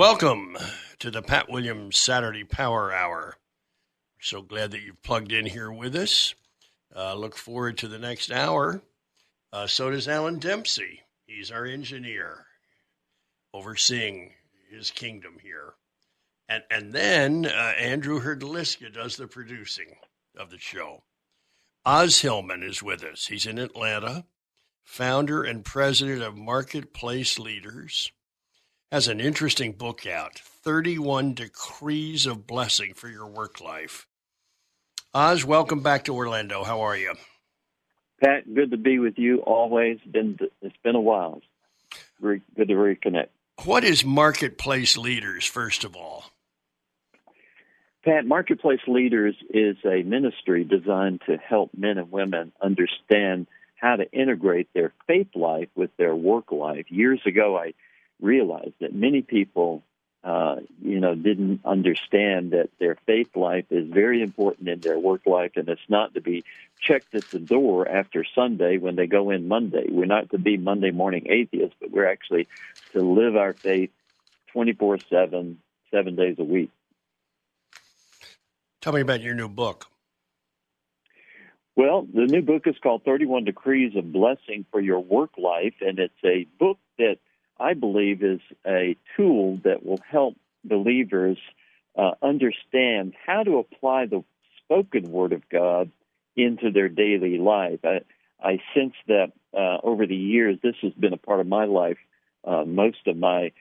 Welcome to the Pat Williams Saturday Power Hour. So glad that you've plugged in here with us. Look forward to the next hour. So does Alan Dempsey. He's our engineer overseeing his kingdom here. And then Andrew Herdliska does the producing of the show. Oz Hillman is with us. He's in Atlanta, founder and president of Marketplace Leaders. Has an interesting book out, 31 Decrees of Blessing for Your Work Life. Oz, welcome back to Orlando. How are you? Pat, good to be with you always. It's been a while. Good to reconnect. What is Marketplace Leaders, first of all? Pat, Marketplace Leaders is a ministry designed to help men and women understand how to integrate their faith life with their work life. Years ago, I realized that many people, didn't understand that their faith life is very important in their work life, and it's not to be checked at the door after Sunday when they go in Monday. We're not to be Monday morning atheists, but we're actually to live our faith 24/7, 7 days a week. Tell me about your new book. Well, the new book is called 31 Decrees of Blessing for Your Work Life, and it's a book that I believe is a tool that will help believers understand how to apply the spoken word of God into their daily life. I sense that over the years, this has been a part of my life, most of my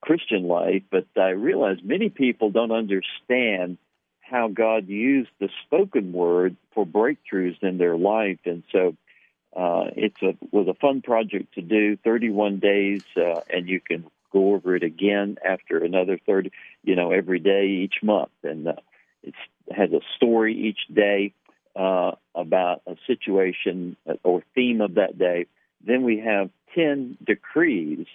Christian life, but I realize many people don't understand how God used the spoken word for breakthroughs in their life, and so it was a fun project to do, 31 days, and you can go over it again after another 30, every day each month. And it has a story each day about a situation or theme of that day. Then we have 10 decrees.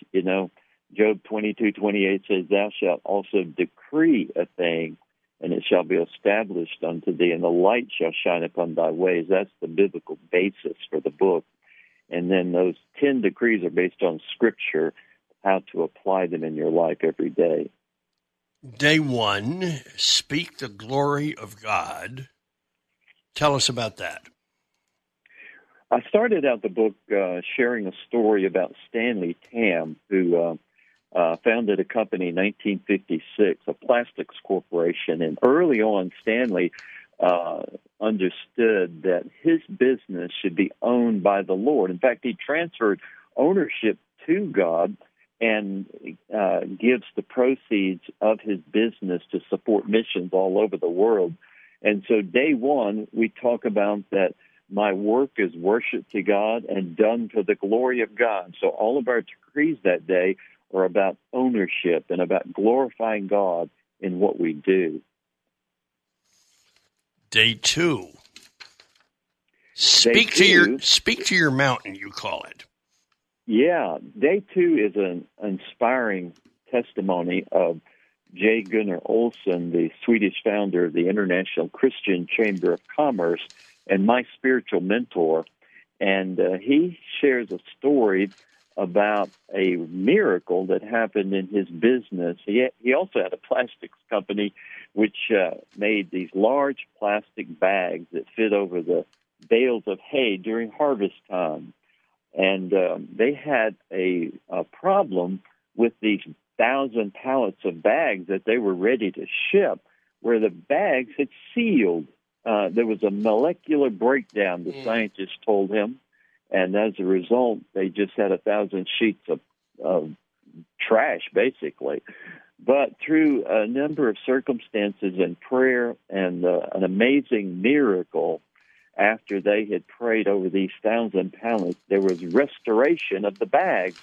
Job 22:28 says, "Thou shalt also decree a thing, and it shall be established unto thee, and the light shall shine upon thy ways." That's the biblical basis for the book. And then those 10 decrees are based on Scripture, how to apply them in your life every day. Day one, speak the glory of God. Tell us about that. I started out the book sharing a story about Stanley Tam, who founded a company in 1956, a plastics corporation. And early on, Stanley understood that his business should be owned by the Lord. In fact, he transferred ownership to God and gives the proceeds of his business to support missions all over the world. And so day one, we talk about that my work is worship to God and done for the glory of God. So all of our decrees that day or about ownership and about glorifying God in what we do. Day two. Speak to your mountain, you call it. Yeah. Day two is an inspiring testimony of Jay Gunnar Olsen, the Swedish founder of the International Christian Chamber of Commerce, and my spiritual mentor. And he shares a story about a miracle that happened in his business. He also had a plastics company which made these large plastic bags that fit over the bales of hay during harvest time. And they had a problem with these 1,000 pallets of bags that they were ready to ship, where the bags had sealed. There was a molecular breakdown, the scientists told him. And as a result, they just had 1,000 sheets of trash, basically. But through a number of circumstances and prayer and an amazing miracle, after they had prayed over these 1,000 pallets, there was restoration of the bags.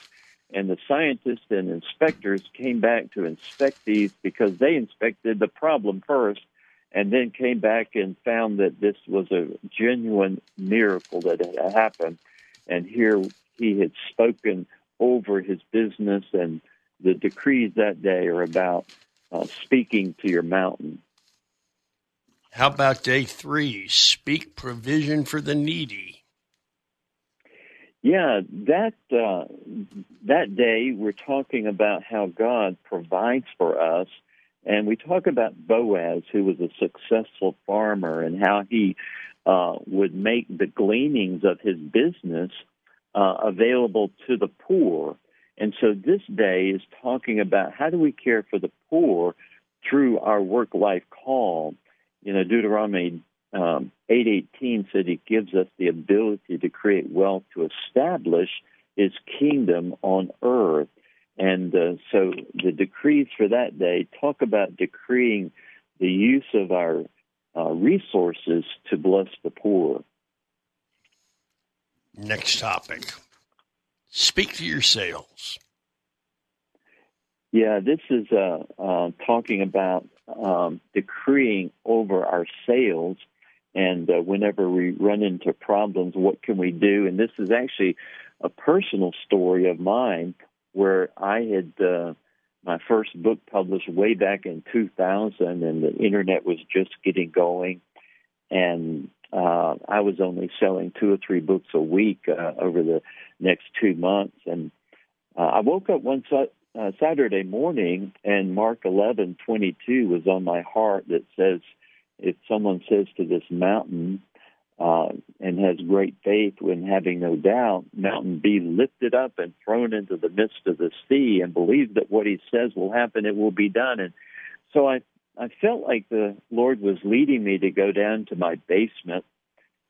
And the scientists and inspectors came back to inspect these because they inspected the problem first, and then came back and found that this was a genuine miracle that had happened. And here he had spoken over his business, and the decrees that day are about speaking to your mountain. How about day three? Speak provision for the needy. Yeah, that day we're talking about how God provides for us, and we talk about Boaz, who was a successful farmer, and how he would make the gleanings of his business available to the poor. And so this day is talking about how do we care for the poor through our work-life call. You know, Deuteronomy 8:18 said he gives us the ability to create wealth to establish his kingdom on earth. And so the decrees for that day talk about decreeing the use of our resources to bless the poor. Next topic. Speak to your sales. Yeah, this is talking about decreeing over our sales, and whenever we run into problems, what can we do? And this is actually a personal story of mine where I had my first book published way back in 2000, and the internet was just getting going, and I was only selling 2 or 3 books a week over the next 2 months. And I woke up one Saturday morning, and Mark 11:22 was on my heart that says, if someone says to this mountain and has great faith when having no doubt, mountain be lifted up and thrown into the midst of the sea, and believe that what he says will happen, it will be done. And so I felt like the Lord was leading me to go down to my basement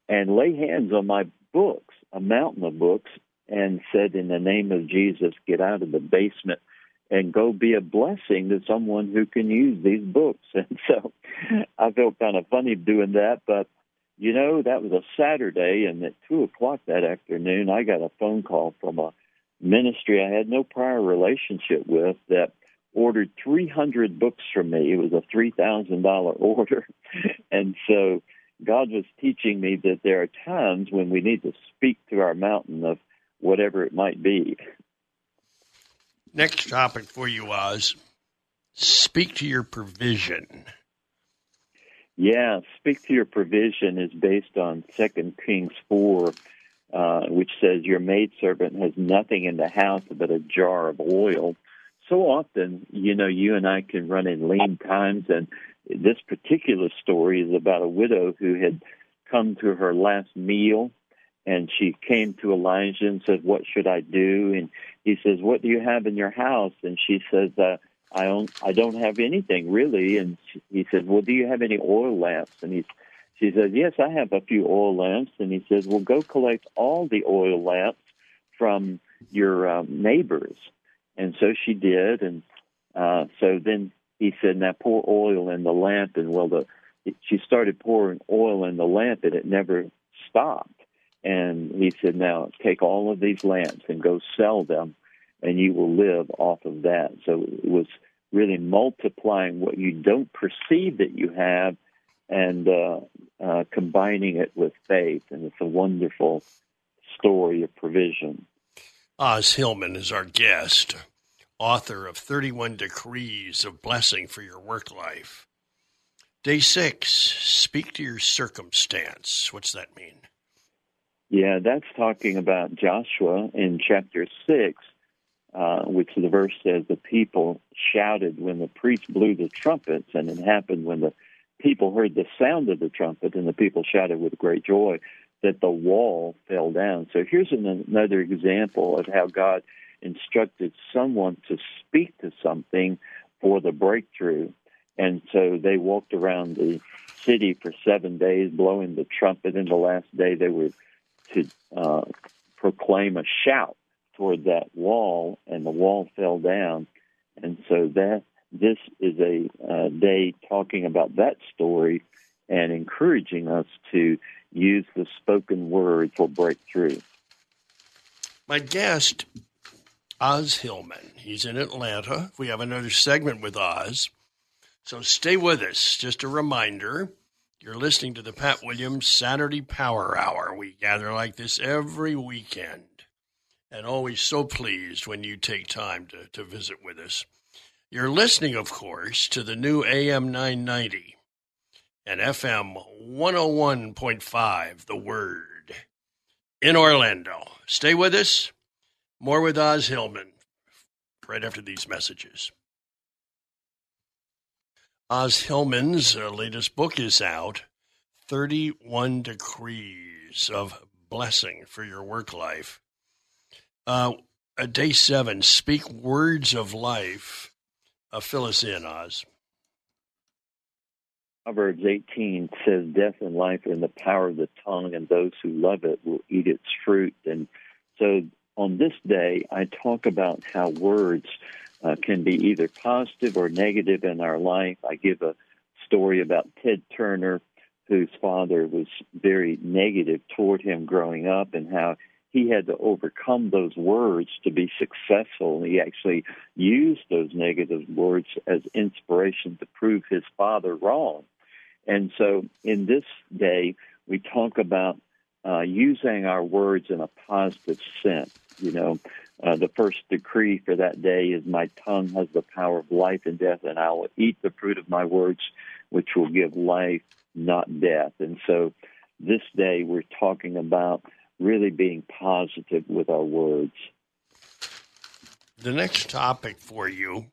and lay hands on my books, a mountain of books, and said, in the name of Jesus, get out of the basement and go be a blessing to someone who can use these books. And so I felt kind of funny doing that, but, you know, that was a Saturday, and at 2 o'clock that afternoon, I got a phone call from a ministry I had no prior relationship with that ordered 300 books from me. It was a $3,000 order. And so God was teaching me that there are times when we need to speak to our mountain of whatever it might be. Next topic for you, Oz. Speak to your provision. Yeah, speak to your provision is based on 2 Kings 4, which says, your maidservant has nothing in the house but a jar of oil. So often, you know, you and I can run in lean times, and this particular story is about a widow who had come to her last meal, and she came to Elijah and said, what should I do? And he says, what do you have in your house? And she says, I don't have anything, really. And he said, well, do you have any oil lamps? And she says, yes, I have a few oil lamps. And he says, well, go collect all the oil lamps from your neighbors. And so she did, and so then he said, now pour oil in the lamp, and she started pouring oil in the lamp, and it never stopped. And he said, now take all of these lamps and go sell them, and you will live off of that. So it was really multiplying what you don't perceive that you have and combining it with faith, and it's a wonderful story of provision. Oz Hillman is our guest, author of 31 Decrees of Blessing for Your Work Life. Day 6, speak to your circumstance. What's that mean? Yeah, that's talking about Joshua in chapter 6, which the verse says, the people shouted when the priest blew the trumpets, and it happened when the people heard the sound of the trumpet, and the people shouted with great joy, that the wall fell down. So here's another example of how God instructed someone to speak to something for the breakthrough. And so they walked around the city for 7 days, blowing the trumpet. And the last day they were to proclaim a shout toward that wall, and the wall fell down. And so this is a day talking about that story and encouraging us to use the spoken word for breakthrough. My guest, Oz Hillman, he's in Atlanta. We have another segment with Oz, so stay with us. Just a reminder, you're listening to the Pat Williams Saturday Power Hour. We gather like this every weekend, and always so pleased when you take time to visit with us. You're listening, of course, to the new AM 990. And FM 101.5, The Word. in Orlando. Stay with us. More with Oz Hillman right after these messages. Oz Hillman's latest book is out, 31 Decrees of Blessing for Your Work Life. Day 7, Speak Words of Life. Fill us in, Oz. Proverbs 18 says, death and life are in the power of the tongue, and those who love it will eat its fruit. And so on this day, I talk about how words can be either positive or negative in our life. I give a story about Ted Turner, whose father was very negative toward him growing up, and how he had to overcome those words to be successful. He actually used those negative words as inspiration to prove his father wrong. And so in this day, we talk about using our words in a positive sense. You know, the first decree for that day is, my tongue has the power of life and death, and I will eat the fruit of my words, which will give life, not death. And so this day, we're talking about really being positive with our words. The next topic for you,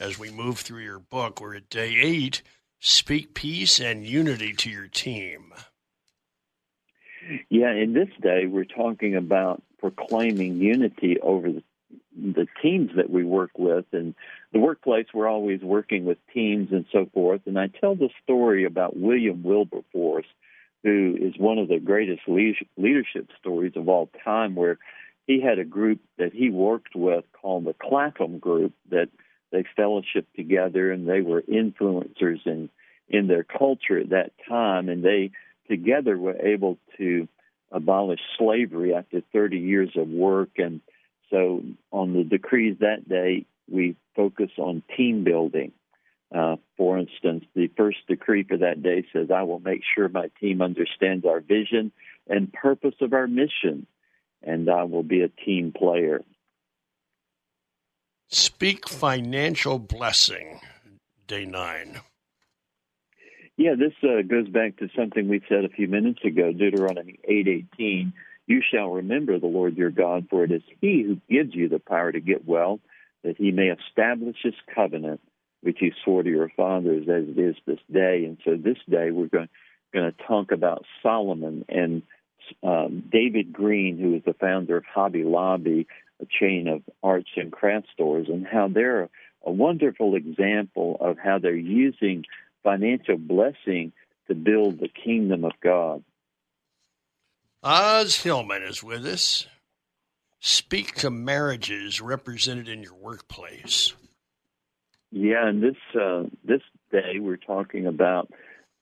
as we move through your book, we're at day 8, speak peace and unity to your team. Yeah, in this day, we're talking about proclaiming unity over the teams that we work with. And the workplace, we're always working with teams and so forth. And I tell the story about William Wilberforce, who is one of the greatest leadership stories of all time, where he had a group that he worked with called the Clapham Group, that they fellowshiped together, and they were influencers in their culture at that time, and they together were able to abolish slavery after 30 years of work. And so on the decrees that day, we focus on team building. For instance, the first decree for that day says, I will make sure my team understands our vision and purpose of our mission, and I will be a team player. Speak financial blessing, day 9. Yeah, this goes back to something we said a few minutes ago, Deuteronomy 8:18. You shall remember the Lord your God, for it is he who gives you the power to get wealth, that he may establish his covenant, which he swore to your fathers, as it is this day. And so this day we're going to talk about Solomon and David Green, who is the founder of Hobby Lobby, a chain of arts and craft stores, and how they're a wonderful example of how they're using financial blessing to build the kingdom of God. Oz Hillman is with us. Speak to marriages represented in your workplace. Yeah, and this day we're talking about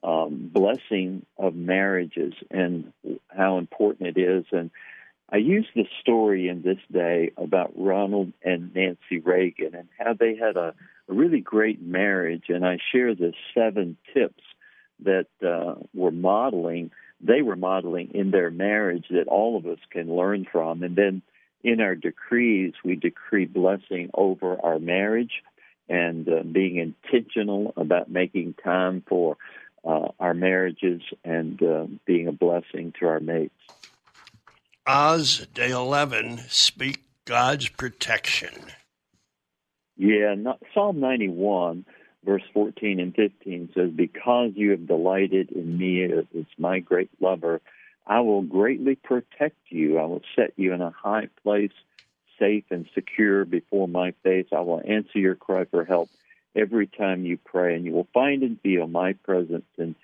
blessing of marriages and how important it is. And I use the story in this day about Ronald and Nancy Reagan and how they had a really great marriage. And I share the 7 tips that they were modeling in their marriage that all of us can learn from. And then in our decrees, we decree blessing over our marriage, and being intentional about making time for our marriages and being a blessing to our mates. Oz, day 11, speak God's protection. Yeah, Psalm 91, verse 14 and 15 says, because you have delighted in me, as my great lover, I will greatly protect you. I will set you in a high place, safe and secure before my face. I will answer your cry for help every time you pray, and you will find and feel my presence in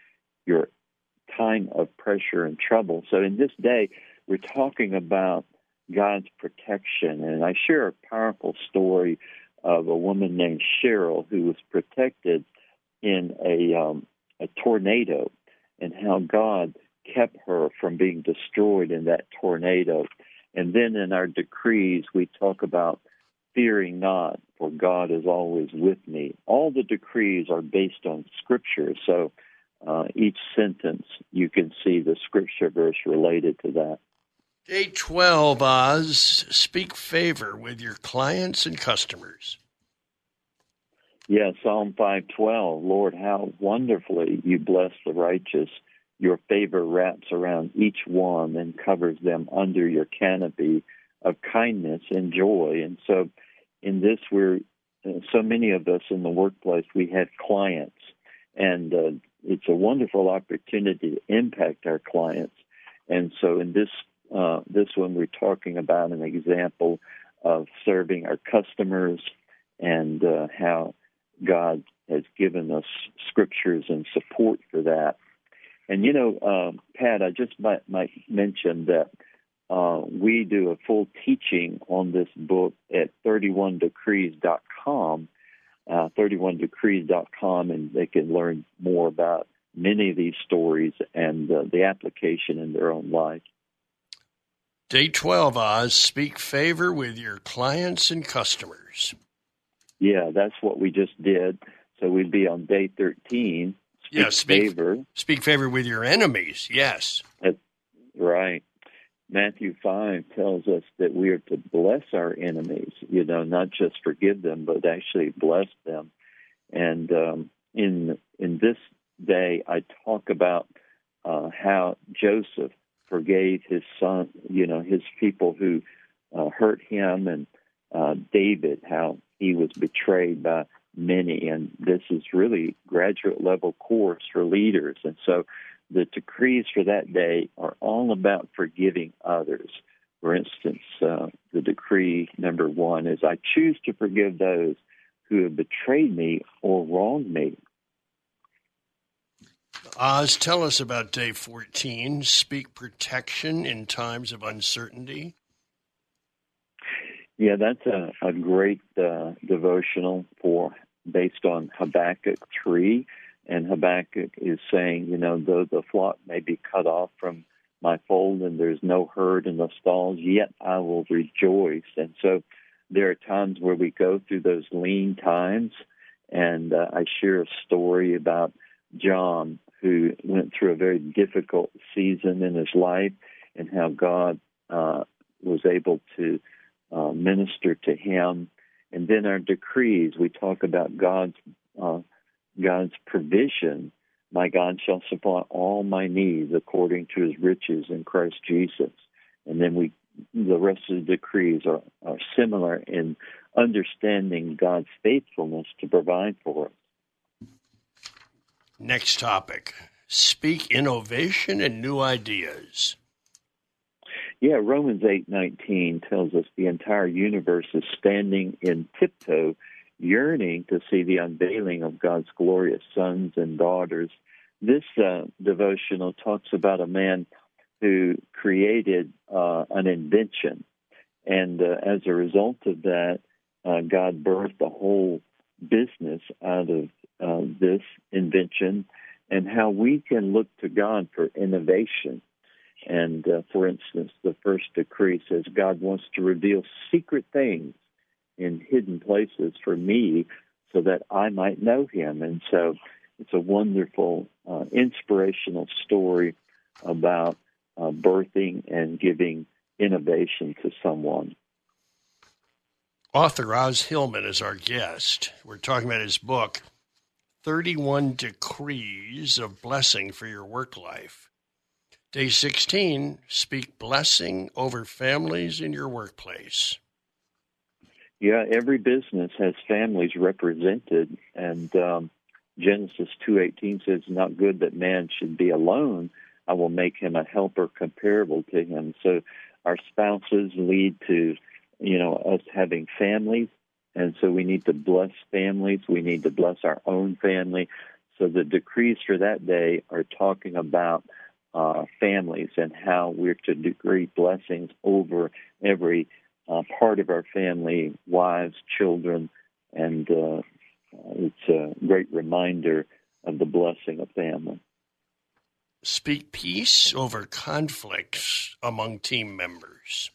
your time of pressure and trouble. So in this day, we're talking about God's protection. And I share a powerful story of a woman named Cheryl who was protected in a tornado, and how God kept her from being destroyed in that tornado. And then in our decrees, we talk about fearing not, for God is always with me. All the decrees are based on Scripture, so each sentence you can see the Scripture verse related to that. Day 12, Oz, speak favor with your clients and customers. Yeah, Psalm 5:12, Lord, how wonderfully you bless the righteous. your favor wraps around each one and covers them under your canopy of kindness and joy. And so in this, we're so many of us in the workplace, we have clients, and it's a wonderful opportunity to impact our clients. And so in this one, we're talking about an example of serving our customers and how God has given us scriptures and support for that. And, you know, Pat, I just might mention that we do a full teaching on this book at 31decrees.com, 31decrees.com, and they can learn more about many of these stories and the application in their own life. Day 12, Oz, speak favor with your clients and customers. Yeah, that's what we just did. So we'd be on day 13. Speak favor. Speak favor with your enemies, yes. That's right. Matthew 5 tells us that we are to bless our enemies, you know, not just forgive them, but actually bless them. And in this day, I talk about how Joseph forgave his son, you know, his people who hurt him, and David, how he was betrayed by many. And this is really graduate level course for leaders. And so the decrees for that day are all about forgiving others. For instance, the decree number 1 is, I choose to forgive those who have betrayed me or wronged me. Oz, tell us about day 14. Speak protection in times of uncertainty. Yeah, that's a great devotional based on Habakkuk 3. And Habakkuk is saying, you know, though the flock may be cut off from my fold and there's no herd in the stalls, yet I will rejoice. And so there are times where we go through those lean times. And I share a story about John, who went through a very difficult season in his life, and how God was able to minister to him. And then our decrees, we talk about God's provision. My God shall supply all my needs according to his riches in Christ Jesus. And then the rest of the decrees are similar in understanding God's faithfulness to provide for us. Next topic, speak innovation and new ideas. Yeah, Romans 8:19 tells us the entire universe is standing in tiptoe, yearning to see the unveiling of God's glorious sons and daughters. This devotional talks about a man who created an invention, and as a result of that, God birthed a whole business out of this invention, and how we can look to God for innovation. And for instance, the first decree says, God wants to reveal secret things in hidden places for me so that I might know him. And so it's a wonderful, inspirational story about birthing and giving innovation to someone. Author Oz Hillman is our guest. We're talking about his book, 31 Decrees of Blessing for Your Work Life. Day 16, speak blessing over families in your workplace. Yeah, every business has families represented, and Genesis 2:18 says, not good that man should be alone. I will make him a helper comparable to him. So our spouses lead to, you know, us having families. And so we need to bless families. We need to bless our own family. So the decrees for that day are talking about families and how we're to decree blessings over every part of our family, wives, children. And it's a great reminder of the blessing of family. Speak peace over conflicts among team members.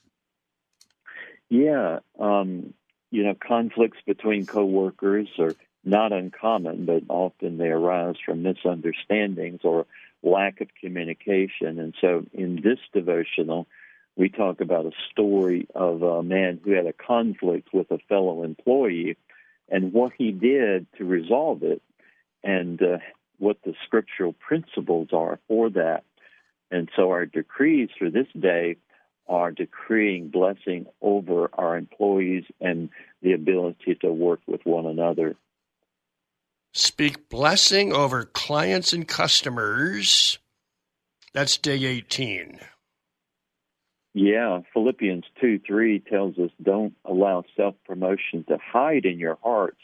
Yeah, you know, conflicts between coworkers are not uncommon, but often they arise from misunderstandings or lack of communication. And so in this devotional, we talk about a story of a man who had a conflict with a fellow employee and what he did to resolve it. And what the scriptural principles are for that. And so our decrees for this day are decreeing blessing over our employees and the ability to work with one another. Speak blessing over clients and customers. That's day 18. Yeah, Philippians 2:3 tells us don't allow self-promotion to hide in your hearts,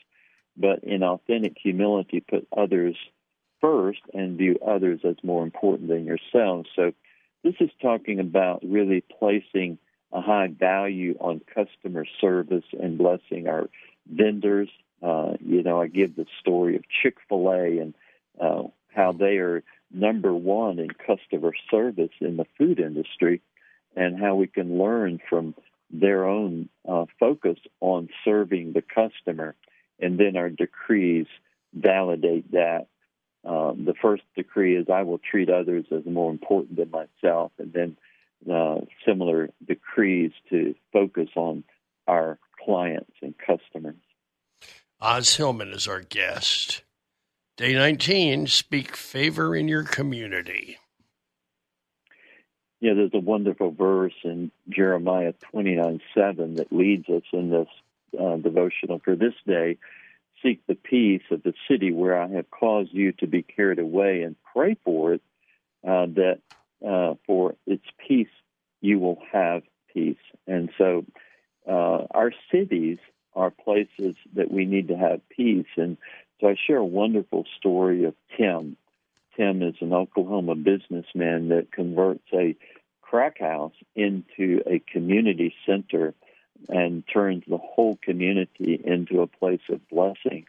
but in authentic humility put others first and view others as more important than yourselves. So this is talking about really placing a high value on customer service and blessing our vendors. I give the story of Chick-fil-A and how they are number one in customer service in the food industry, and how we can learn from their own focus on serving the customer. And then our decrees validate that. The first decree is, I will treat others as more important than myself, and then similar decrees to focus on our clients and customers. Oz Hillman is our guest. Day 19, speak favor in your community. Yeah, there's a wonderful verse in Jeremiah 29:7 that leads us in this devotional for this day. Seek the peace of the city where I have caused you to be carried away, and pray for it, that for its peace you will have peace. And so our cities are places that we need to have peace. And so I share a wonderful story of Tim. Tim is an Oklahoma businessman that converts a crack house into a community center and turns the whole community into a place of blessing.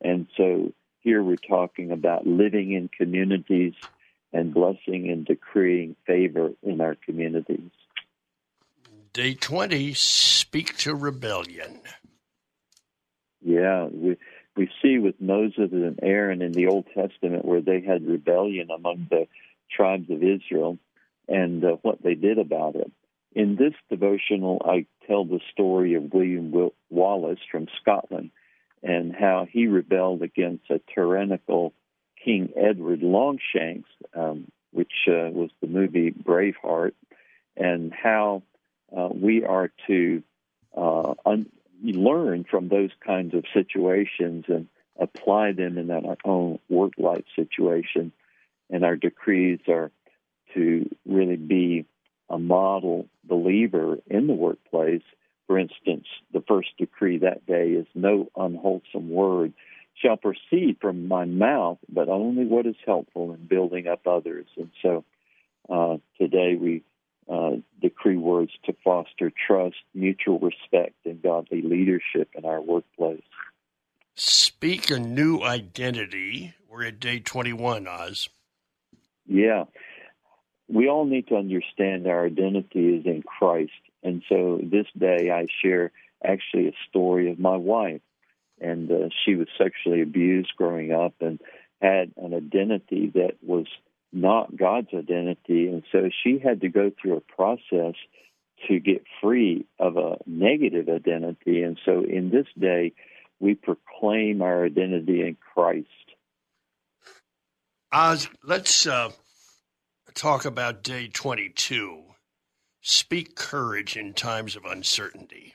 And so here we're talking about living in communities and blessing and decreeing favor in our communities. Day 20, speak to rebellion. Yeah, we see with Moses and Aaron in the Old Testament where they had rebellion among the tribes of Israel and what they did about it. In this devotional, I tell the story of William Wallace from Scotland and how he rebelled against a tyrannical King Edward Longshanks, which was the movie Braveheart, and how we are to learn from those kinds of situations and apply them in our own work-life situation. And our decrees are to really be a model believer in the workplace. For instance, the first decree that day is no unwholesome word shall proceed from my mouth, but only what is helpful in building up others. And so today we decree words to foster trust, mutual respect, and godly leadership in our workplace. Speak a new identity. We're at day 21, Oz. Yeah. We all need to understand our identity is in Christ. And so this day I share actually a story of my wife. And she was sexually abused growing up and had an identity that was not God's identity. And so she had to go through a process to get free of a negative identity. And so in this day, we proclaim our identity in Christ. Let's talk about day 22. Speak courage in times of uncertainty.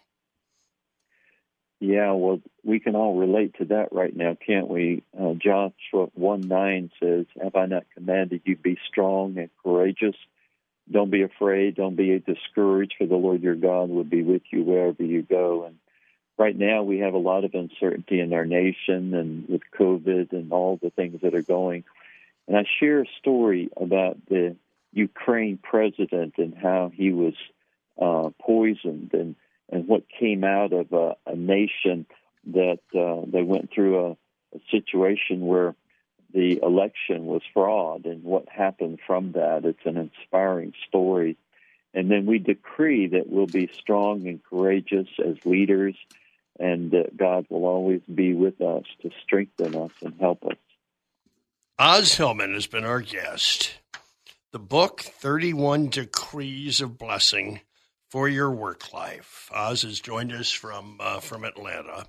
Yeah, well, we can all relate to that right now, can't we? Joshua 1:9 says, have I not commanded you be strong and courageous? Don't be afraid. Don't be discouraged, for the Lord your God will be with you wherever you go. And right now we have a lot of uncertainty in our nation and with COVID and all the things that are going. And I share a story about the Ukraine president and how he was poisoned and what came out of a nation that they went through a situation where the election was fraud and what happened from that. It's an inspiring story. And then we decree that we'll be strong and courageous as leaders and that God will always be with us to strengthen us and help us. Oz Hillman has been our guest. The book, 31 Decrees of Blessing for Your Work Life. Oz has joined us from Atlanta.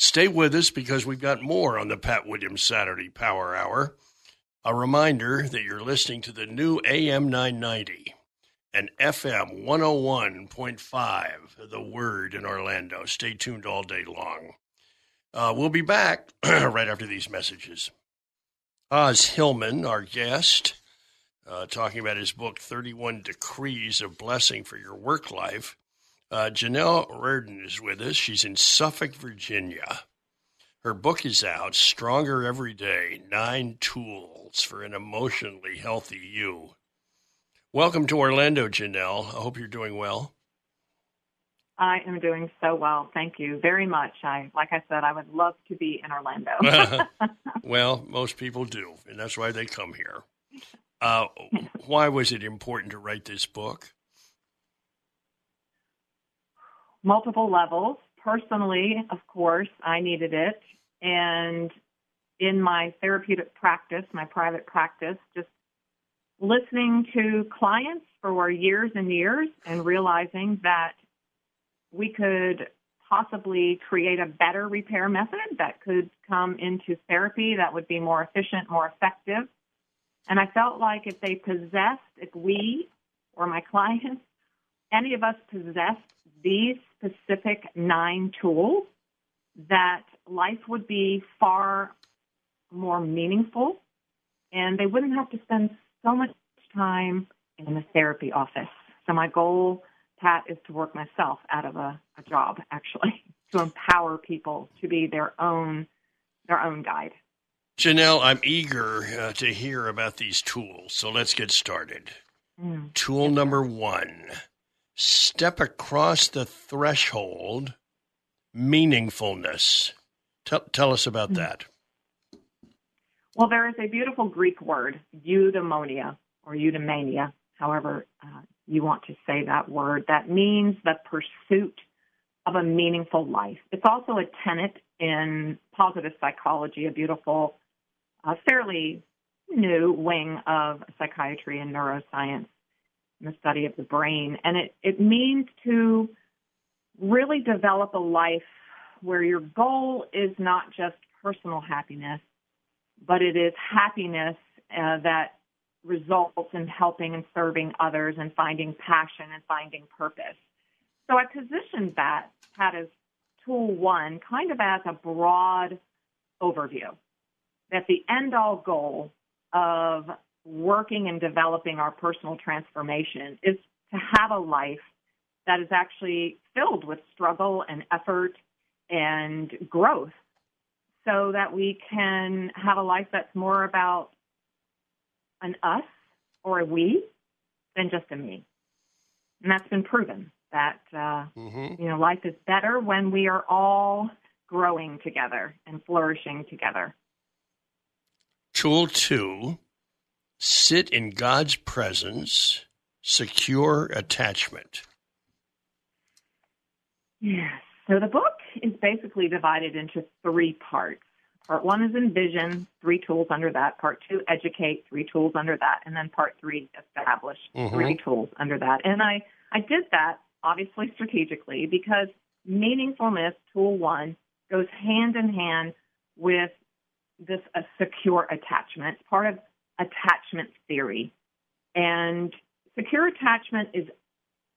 Stay with us because we've got more on the Pat Williams Saturday Power Hour. A reminder that you're listening to the new AM 990 and FM 101.5, The Word in Orlando. Stay tuned all day long. We'll be back right after these messages. Oz Hillman, our guest, talking about his book, 31 Decrees of Blessing for Your Work Life. Janelle Rardon is with us. She's in Suffolk, Virginia. Her book is out, Stronger Every Day, 9 Tools for an Emotionally Healthy You. Welcome to Orlando, Janelle. I hope you're doing well. I am doing so well. Thank you very much. Like I said, I would love to be in Orlando. Well, most people do, and that's why they come here. Why was it important to write this book? Multiple levels. Personally, of course, I needed it. And in my therapeutic practice, my private practice, just listening to clients for years and years and realizing that we could possibly create a better repair method that could come into therapy that would be more efficient, more effective. And I felt like if they possessed, if we or my clients, any of us possessed these specific 9 tools, that life would be far more meaningful and they wouldn't have to spend so much time in the therapy office. So my goal, Pat, is to work myself out of a job, actually, to empower people to be their own guide. Janelle, I'm eager to hear about these tools, so let's get started. Tool number 1, step across the threshold, meaningfulness. Tell us about that. Well, there is a beautiful Greek word, eudaimonia, or eudaimonia, however you want to say that word, that means the pursuit of a meaningful life. It's also a tenet in positive psychology, a beautiful, fairly new wing of psychiatry and neuroscience and the study of the brain. And it means to really develop a life where your goal is not just personal happiness, but it is happiness that results in helping and serving others and finding passion and finding purpose. So I positioned that, Pat, as tool 1, kind of as a broad overview, that the end-all goal of working and developing our personal transformation is to have a life that is actually filled with struggle and effort and growth, so that we can have a life that's more about an us or a we than just a me. And that's been proven that, life is better when we are all growing together and flourishing together. Tool 2, sit in God's presence, secure attachment. Yes. So the book is basically divided into 3 parts. Part 1 is envision, 3 tools under that. Part 2, educate, 3 tools under that. And then part 3, establish, 3 tools under that. And I did that, obviously, strategically, because meaningfulness, tool 1, goes hand in hand with this a secure attachment. It's part of attachment theory. And secure attachment is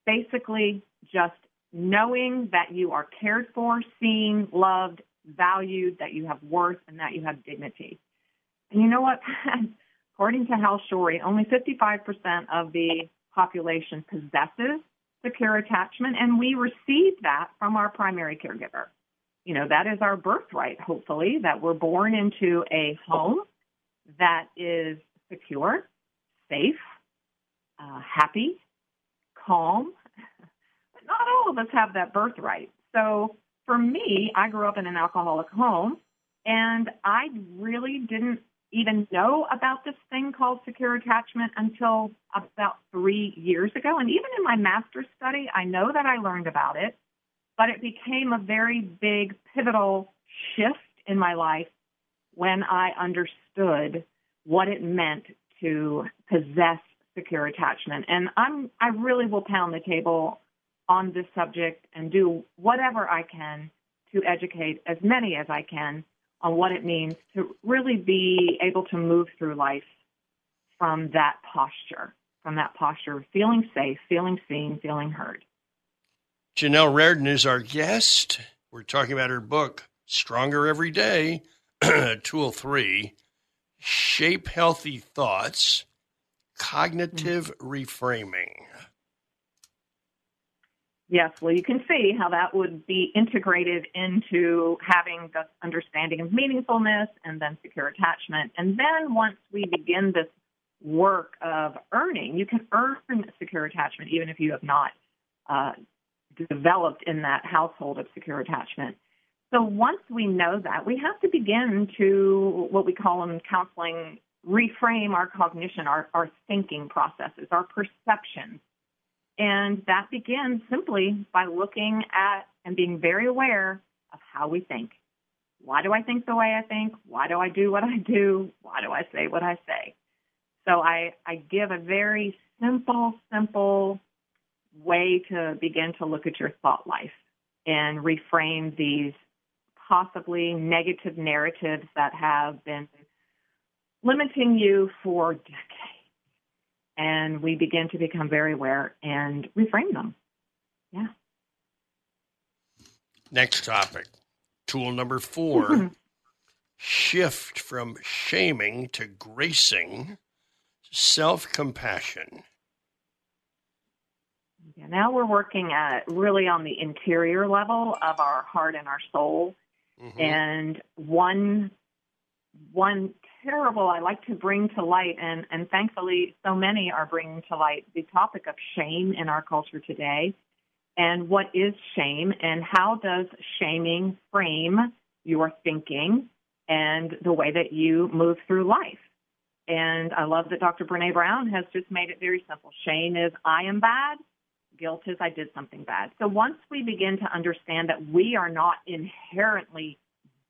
basically just knowing that you are cared for, seen, loved, valued, that you have worth, and that you have dignity. And you know what? According to Hal Shorey, only 55% of the population possesses secure attachment, and we receive that from our primary caregiver. You know, that is our birthright, hopefully, that we're born into a home that is secure, safe, happy, calm. But not all of us have that birthright. So for me, I grew up in an alcoholic home, and I really didn't even know about this thing called secure attachment until about 3 years ago. And even in my master's study, I know that I learned about it, but it became a very big pivotal shift in my life when I understood what it meant to possess secure attachment. And I really will pound the table on this subject and do whatever I can to educate as many as I can on what it means to really be able to move through life from that posture of feeling safe, feeling seen, feeling heard. Janelle Rardon is our guest. We're talking about her book, Stronger Every Day, Tool 3, Shape Healthy Thoughts, Cognitive Reframing. Yes, well, you can see how that would be integrated into having the understanding of meaningfulness and then secure attachment. And then once we begin this work of earning, you can earn secure attachment even if you have not developed in that household of secure attachment. So once we know that, we have to begin to, what we call in counseling, reframe our cognition, our thinking processes, our perceptions. And that begins simply by looking at and being very aware of how we think. Why do I think the way I think? Why do I do what I do? Why do I say what I say? So I give a very simple way to begin to look at your thought life and reframe these possibly negative narratives that have been limiting you for decades. And we begin to become very aware and reframe them. Yeah. Next topic, tool number 4, shift from shaming to gracing, self-compassion. Yeah, now we're working at really on the interior level of our heart and our soul. Mm-hmm. And one terrible, I like to bring to light, and thankfully so many are bringing to light the topic of shame in our culture today. And what is shame, and how does shaming frame your thinking and the way that you move through life? And I love that Dr. Brene Brown has just made it very simple. Shame is I am bad. Guilt is I did something bad. So once we begin to understand that we are not inherently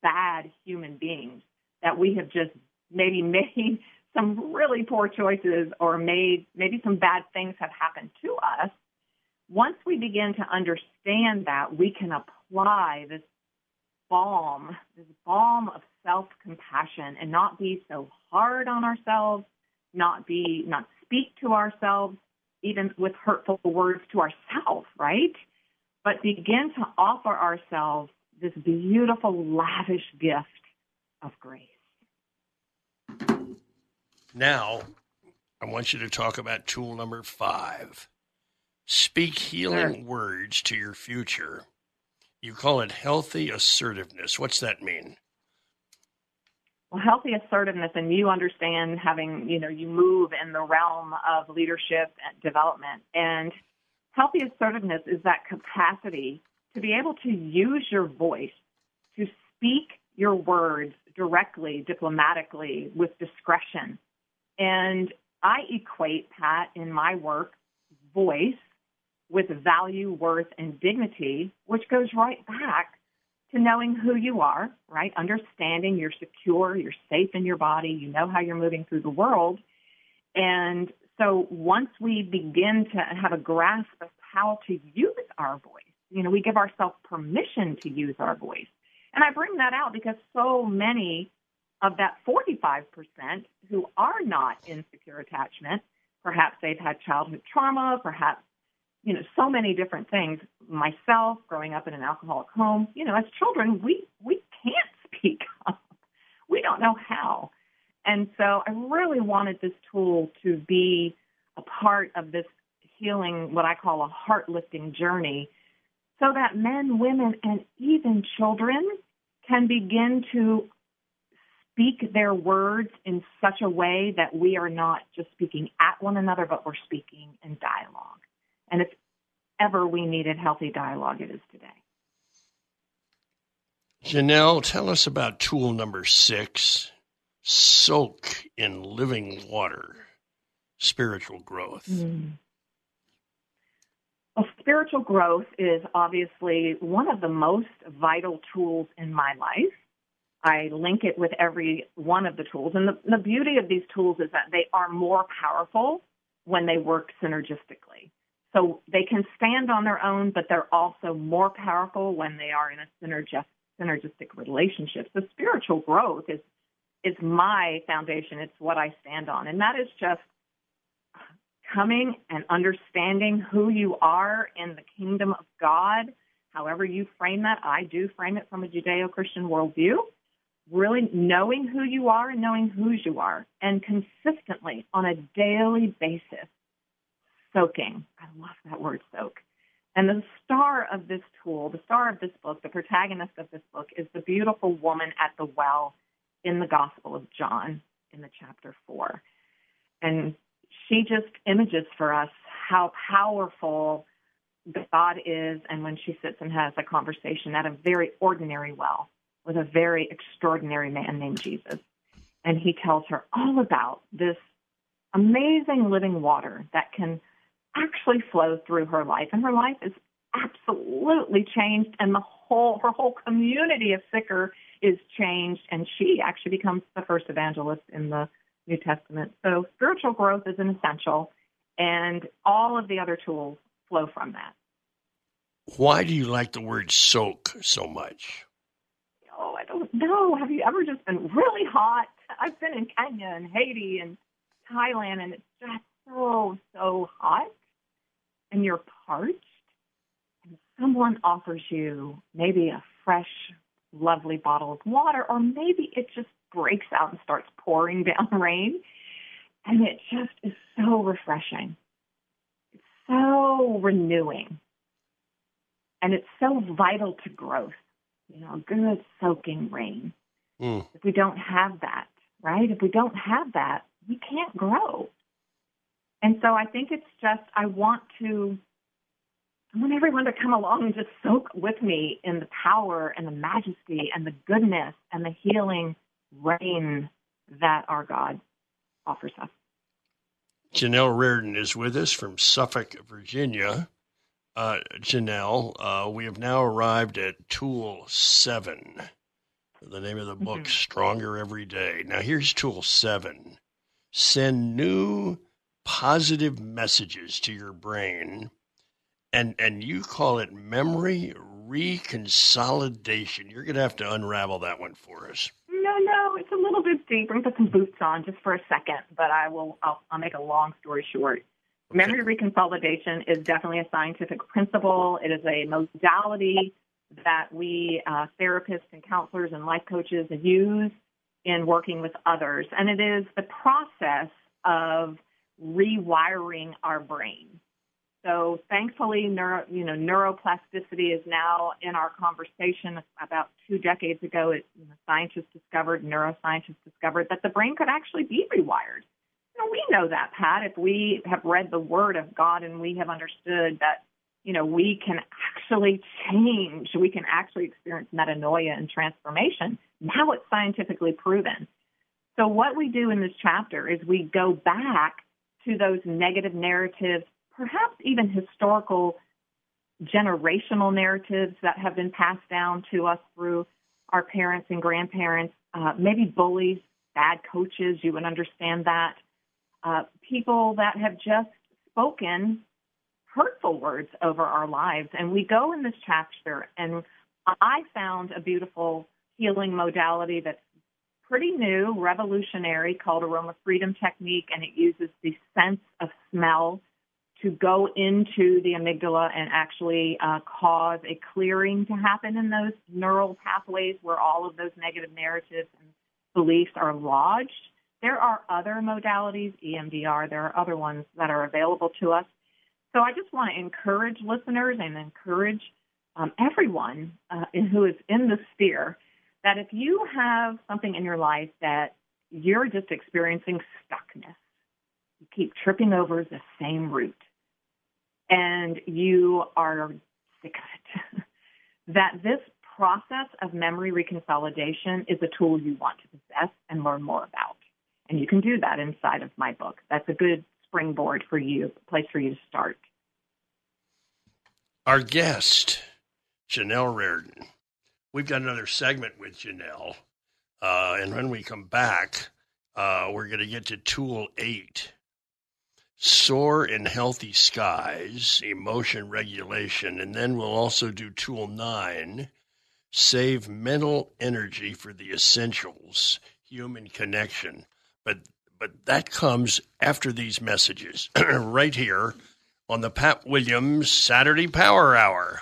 bad human beings, that we have just maybe made some really poor choices or maybe some bad things have happened to us. Once we begin to understand that, we can apply this balm of self-compassion and not be so hard on ourselves, not speak to ourselves, even with hurtful words to ourselves, right? But begin to offer ourselves this beautiful, lavish gift of grace. Now, I want you to talk about tool number 5. Speak healing words to your future. You call it healthy assertiveness. What's that mean? Well, healthy assertiveness, and you understand having, you move in the realm of leadership and development. And healthy assertiveness is that capacity to be able to use your voice, to speak your words directly, diplomatically, with discretion. And I equate, Pat, in my work, voice with value, worth, and dignity, which goes right back to knowing who you are, right? Understanding you're secure, you're safe in your body, you know how you're moving through the world. And so once we begin to have a grasp of how to use our voice, we give ourselves permission to use our voice. And I bring that out because so many of that 45% who are not in secure attachment, perhaps they've had childhood trauma, perhaps, so many different things. Myself, growing up in an alcoholic home, as children, we can't speak up. We don't know how. And so I really wanted this tool to be a part of this healing, what I call a heart-lifting journey, so that men, women, and even children can begin to speak their words in such a way that we are not just speaking at one another, but we're speaking in dialogue. And if ever we needed healthy dialogue, it is today. Janelle, tell us about tool number 6, soak in living water, spiritual growth. Well, spiritual growth is obviously one of the most vital tools in my life. I link it with every one of the tools. And the beauty of these tools is that they are more powerful when they work synergistically. So they can stand on their own, but they're also more powerful when they are in a synergistic relationship. So spiritual growth is is my foundation. It's what I stand on. And that is just coming and understanding who you are in the kingdom of God, however you frame that. I do frame it from a Judeo-Christian worldview. Really knowing who you are and knowing whose you are, and consistently on a daily basis, soaking. I love that word, soak. And the star of this tool, the star of this book, the protagonist of this book is the beautiful woman at the well in the Gospel of John in the chapter 4. And she just images for us how powerful God is, and when she sits and has a conversation at a very ordinary well with a very extraordinary man named Jesus. And he tells her all about this amazing living water that can actually flow through her life. And her life is absolutely changed, and her whole community of sicker is changed, and she actually becomes the first evangelist in the New Testament. So spiritual growth is an essential, and all of the other tools flow from that. Why do you like the word soak so much? Oh, I don't know. Have you ever just been really hot? I've been in Kenya and Haiti and Thailand, and it's just so hot, and you're parched, and someone offers you maybe a fresh, lovely bottle of water, or maybe it just breaks out and starts pouring down rain, and it just is so refreshing. It's so renewing, and it's so vital to growth. You know, good soaking rain. Mm. If we don't have that, right? If we don't have that, we can't grow. And so I think it's just, I want everyone to come along and just soak with me in the power and the majesty and the goodness and the healing rain that our God offers us. Janelle Rardon is with us from Suffolk, Virginia. Janelle, we have now arrived at Tool 7, the name of the book, Stronger Every Day. Now here's Tool 7. Send new positive messages to your brain, and you call it memory reconsolidation. You're going to have to unravel that one for us. No, it's a little bit deeper. I'm going to put some boots on just for a second, but I'll make a long story short. Memory reconsolidation is definitely a scientific principle. It is a modality that we therapists and counselors and life coaches use in working with others. And it is the process of rewiring our brain. So thankfully, neuroplasticity is now in our conversation. About 2 decades ago, neuroscientists discovered that the brain could actually be rewired. We know that, Pat, if we have read the Word of God and we have understood that, we can actually change, we can actually experience metanoia and transformation. Now it's scientifically proven. So what we do in this chapter is we go back to those negative narratives, perhaps even historical generational narratives that have been passed down to us through our parents and grandparents, maybe bullies, bad coaches, you would understand that. People that have just spoken hurtful words over our lives. And we go in this chapter, and I found a beautiful healing modality that's pretty new, revolutionary, called Aroma Freedom Technique, and it uses the sense of smell to go into the amygdala and actually cause a clearing to happen in those neural pathways where all of those negative narratives and beliefs are lodged. There are other modalities, EMDR, there are other ones that are available to us. So I just want to encourage listeners and encourage everyone who is in the sphere that if you have something in your life that you're just experiencing stuckness, you keep tripping over the same root, and you are sick of it, that this process of memory reconsolidation is a tool you want to possess and learn more about. And you can do that inside of my book. That's a good springboard for you, a place for you to start. Our guest, Janelle Rardon. We've got another segment with Janelle. And when we come back, we're going to get to Tool 8. Soar in Healthy Skies, Emotion Regulation. And then we'll also do Tool 9, Save Mental Energy for the Essentials. human connection. But that comes after these messages right here on the Pat Williams Saturday Power Hour,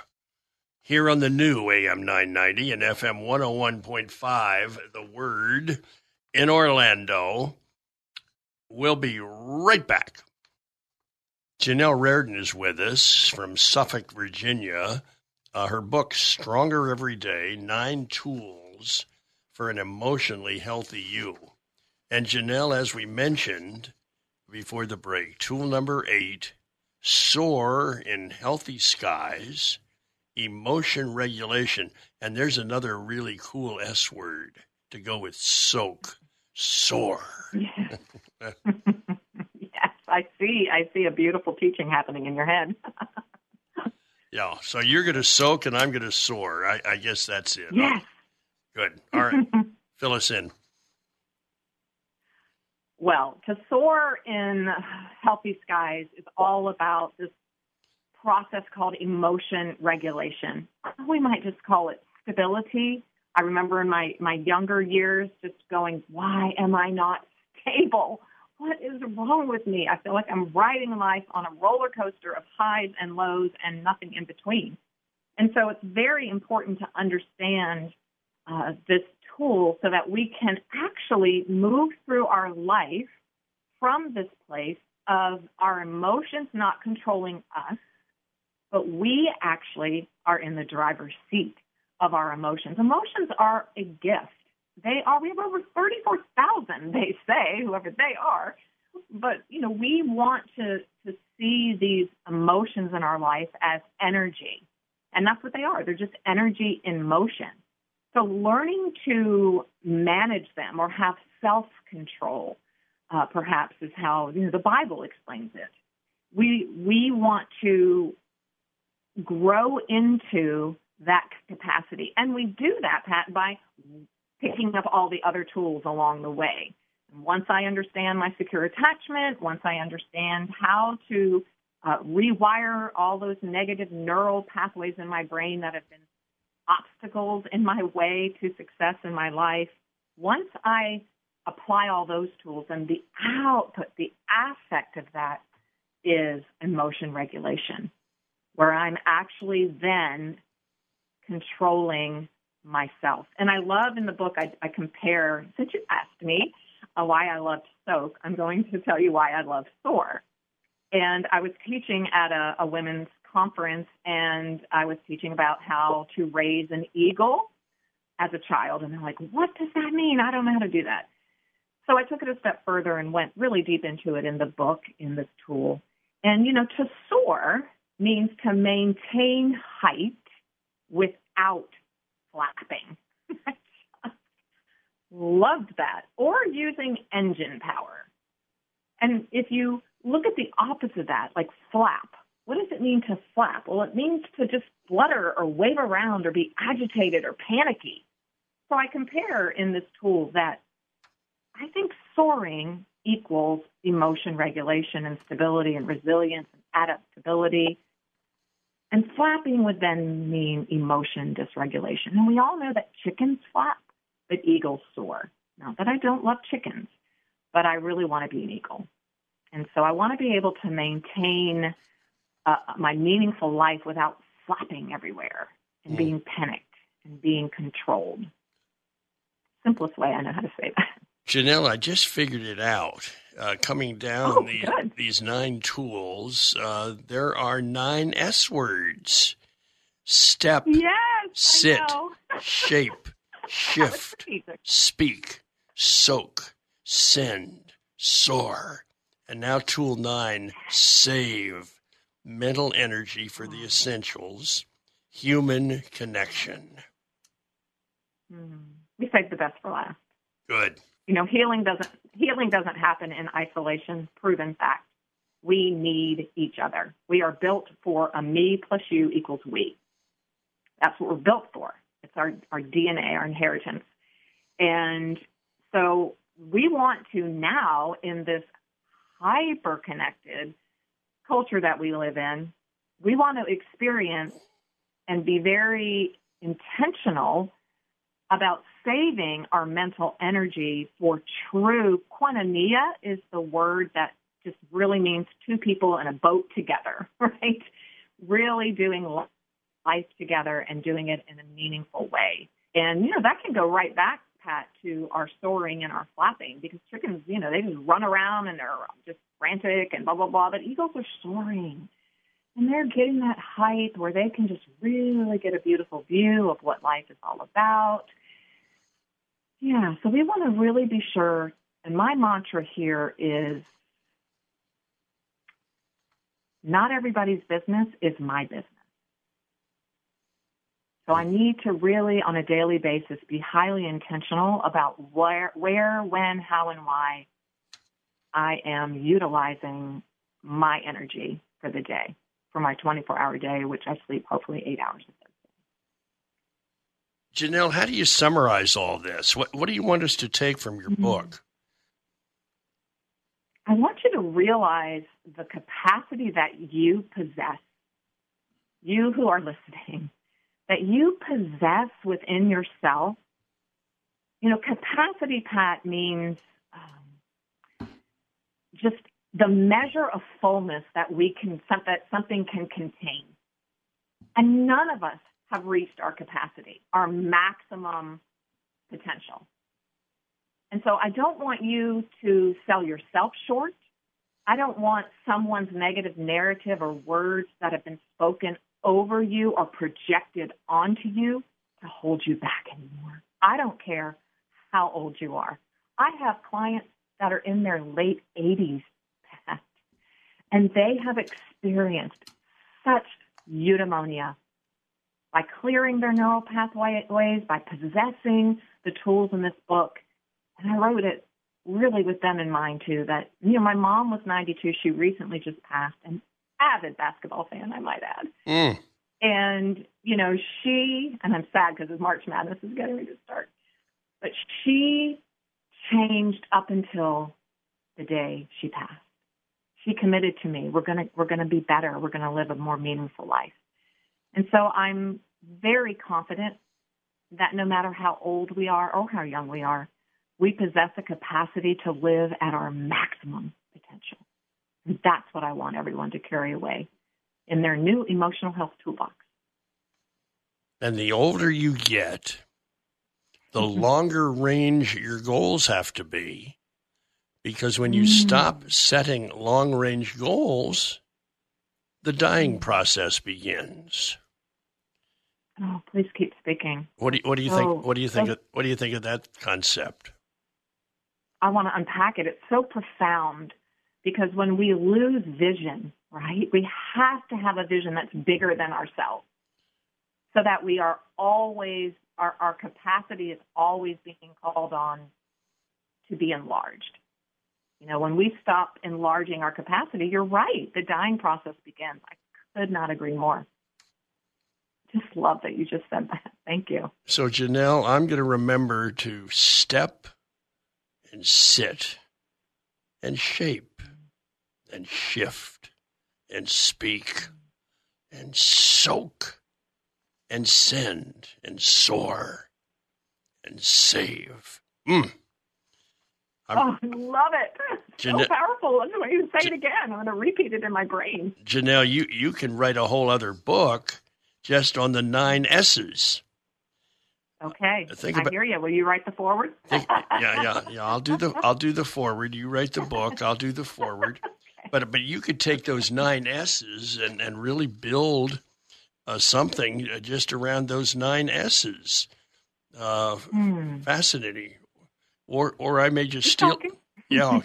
here on the new AM 990 and FM 101.5, The Word in Orlando. We'll be right back. Janelle Rardon is with us from Suffolk, Virginia. Her book, Stronger Every Day, 9 Tools for an Emotionally Healthy You. And Janelle, as we mentioned before the break, tool number 8, soar in healthy skies, emotion regulation. And there's another really cool S word to go with soak, soar. Yes, yes, I see a beautiful teaching happening in your head. Yeah, so you're going to soak and I'm going to soar. I guess that's it. Yes. Oh, good. All right. Fill us in. Well, to soar in healthy skies is all about this process called emotion regulation. We might just call it stability. I remember in my younger years just going, why am I not stable? What is wrong with me? I feel like I'm riding life on a roller coaster of highs and lows and nothing in between. And so it's very important to understand this tool so that we can actually move through our life from this place of our emotions not controlling us, but we actually are in the driver's seat of our emotions. Emotions are a gift. We have over 34,000, they say, whoever they are. But, we want to see these emotions in our life as energy. And that's what they are. They're just energy in motion. So learning to manage them or have self-control, perhaps, is how the Bible explains it. We want to grow into that capacity. And we do that, Pat, by picking up all the other tools along the way. And once I understand my secure attachment, once I understand how to rewire all those negative neural pathways in my brain that have been obstacles in my way to success in my life, once I apply all those tools, and the output, the affect of that is emotion regulation, where I'm actually then controlling myself. And I love in the book, I compare, since you asked me why I loved soak, I'm going to tell you why I love soar. And I was teaching at a women's conference, and I was teaching about how to raise an eagle as a child. And they're like, what does that mean? I don't know how to do that. So I took it a step further and went really deep into it in the book, in this tool. And, to soar means to maintain height without flapping. Loved that. Or using engine power. And if you look at the opposite of that, like flap, what does it mean to flap? Well, it means to just flutter or wave around or be agitated or panicky. So I compare in this tool that I think soaring equals emotion regulation and stability and resilience and adaptability. And flapping would then mean emotion dysregulation. And we all know that chickens flap, but eagles soar. Not that I don't love chickens, but I really want to be an eagle. And so I want to be able to maintain my meaningful life without flapping everywhere and being panicked and being controlled. Simplest way I know how to say that. Janelle, I just figured it out. Coming down these 9 tools, there are 9 S words. Step, sit, shape, shift, speak, soak, send, soar. And now tool 9, save, mental energy for the essentials, human connection. We saved the best for last. Good. Healing doesn't happen in isolation, proven fact. We need each other. We are built for a me plus you equals we. That's what we're built for. It's our DNA, our inheritance. And so we want to now, in this hyper-connected culture that we live in, we want to experience and be very intentional about saving our mental energy for true koinonia is the word that just really means two people in a boat together, right? Really doing life together and doing it in a meaningful way. And, you know, that can go right back, Pat, to our soaring and our flapping, because chickens, you know, they just run around and they're just frantic and blah, blah, blah. But eagles are soaring, and they're getting that height where they can just really get a beautiful view of what life is all about. Yeah, so we want to really be sure, and my mantra here is, not everybody's business is my business. So I need to really, on a daily basis, be highly intentional about where, when, how, and why I am utilizing my energy for the day, for my 24-hour day, which I sleep hopefully 8 hours a day. Janelle, how do you summarize all this? What do you want us to take from your book? I want you to realize the capacity that you possess, you who are listening, that you possess within yourself. You know, capacity, Pat, means just the measure of fullness that something can contain. And none of us have reached our capacity, our maximum potential. And so I don't want you to sell yourself short. I don't want someone's negative narrative or words that have been spoken over you or projected onto you to hold you back anymore. I don't care how old you are. I have clients that are in their late 80s, Pat, and they have experienced such eudaimonia by clearing their neural pathways, by possessing the tools in this book. And I wrote it really with them in mind, too, that, you know, my mom was 92. She recently just passed, an avid basketball fan, I might add. Mm. And, you know, and I'm sad because March Madness is getting ready to start, but she changed up until the day she passed. She committed to me. We're going to be better. We're going to live a more meaningful life. And so I'm very confident that no matter how old we are or how young we are, we possess the capacity to live at our maximum potential. And that's what I want everyone to carry away in their new emotional health toolbox. And the older you get, the longer range your goals have to be, because when you stop setting long-range goals, the dying process begins. Oh, please keep speaking. What do you think? What do you think of that concept? I want to unpack it. It's so profound, because when we lose vision, right, we have to have a vision that's bigger than ourselves, so that we are always, our capacity is always being called on to be enlarged. You know, when we stop enlarging our capacity, you're right, the dying process begins. I could not agree more. Just love that you just said that. Thank you. So, Janelle, I'm going to remember to step and sit and shape and shift and speak and soak and send and soar and save. Oh, I love it. It's so powerful. I'm going to say it again. I'm going to repeat it in my brain. Janelle, you can write a whole other book just on the 9 S's. Okay, I hear you. Will you write the forward? Yeah. I'll do the forward. You write the book. I'll do the forward. Okay. But you could take those 9 S's and really build something just around those 9 S's. Fascinating. Or I may just steal. Yeah,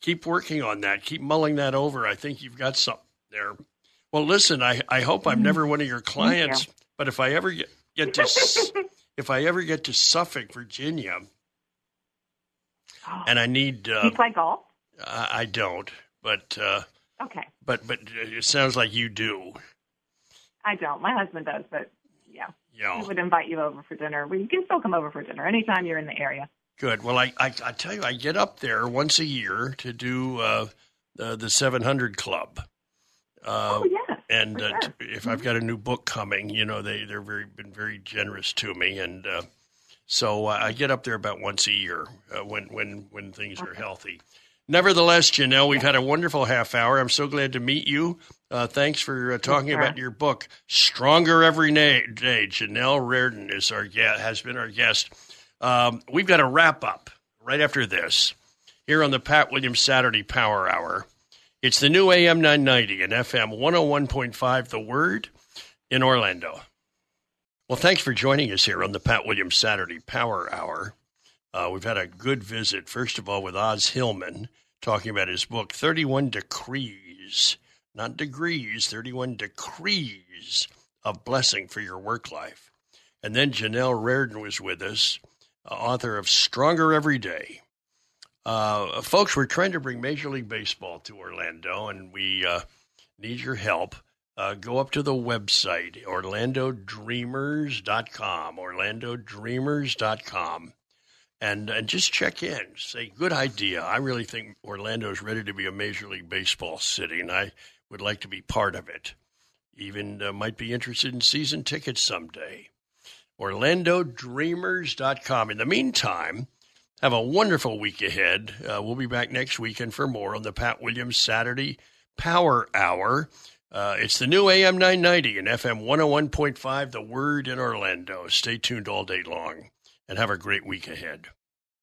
keep working on that. Keep mulling that over. I think you've got something there. Well, listen. I hope I'm never one of your clients. You. But if I ever get to Suffolk, Virginia, and I need. You play golf? I don't, but okay. But it sounds like you do. I don't. My husband does, but yeah. We would invite you over for dinner. Well, you can still come over for dinner anytime you're in the area. Good. Well, I tell you, I get up there once a year to do the 700 Club. And sure. If I've got a new book coming, you know, they've been very generous to me, and So I get up there about once a year when things are healthy. Nevertheless, Janelle, we've had a wonderful half hour. I'm so glad to meet you. Thanks for talking about your book, Stronger Every Day. Janelle Rardon is has been our guest. We've got a wrap-up right after this here on the Pat Williams Saturday Power Hour. It's the new AM 990 and FM 101.5, The Word, in Orlando. Well, thanks for joining us here on the Pat Williams Saturday Power Hour. We've had a good visit, first of all, with Oz Hillman, talking about his book, 31 Decrees, not degrees, 31 Decrees of Blessing for Your Work Life. And then Janelle Rardon was with us, author of Stronger Every Day. Folks, we're trying to bring Major League Baseball to Orlando, and we need your help. Go up to the website, orlandodreamers.com, and just check in. Say, good idea. I really think Orlando is ready to be a Major League Baseball city, and I would like to be part of it. Even might be interested in season tickets someday. orlandodreamers.com. In the meantime, have a wonderful week ahead. We'll be back next weekend for more on the Pat Williams Saturday Power Hour. It's the new AM 990 and FM 101.5, The Word, in Orlando. Stay tuned all day long and have a great week ahead.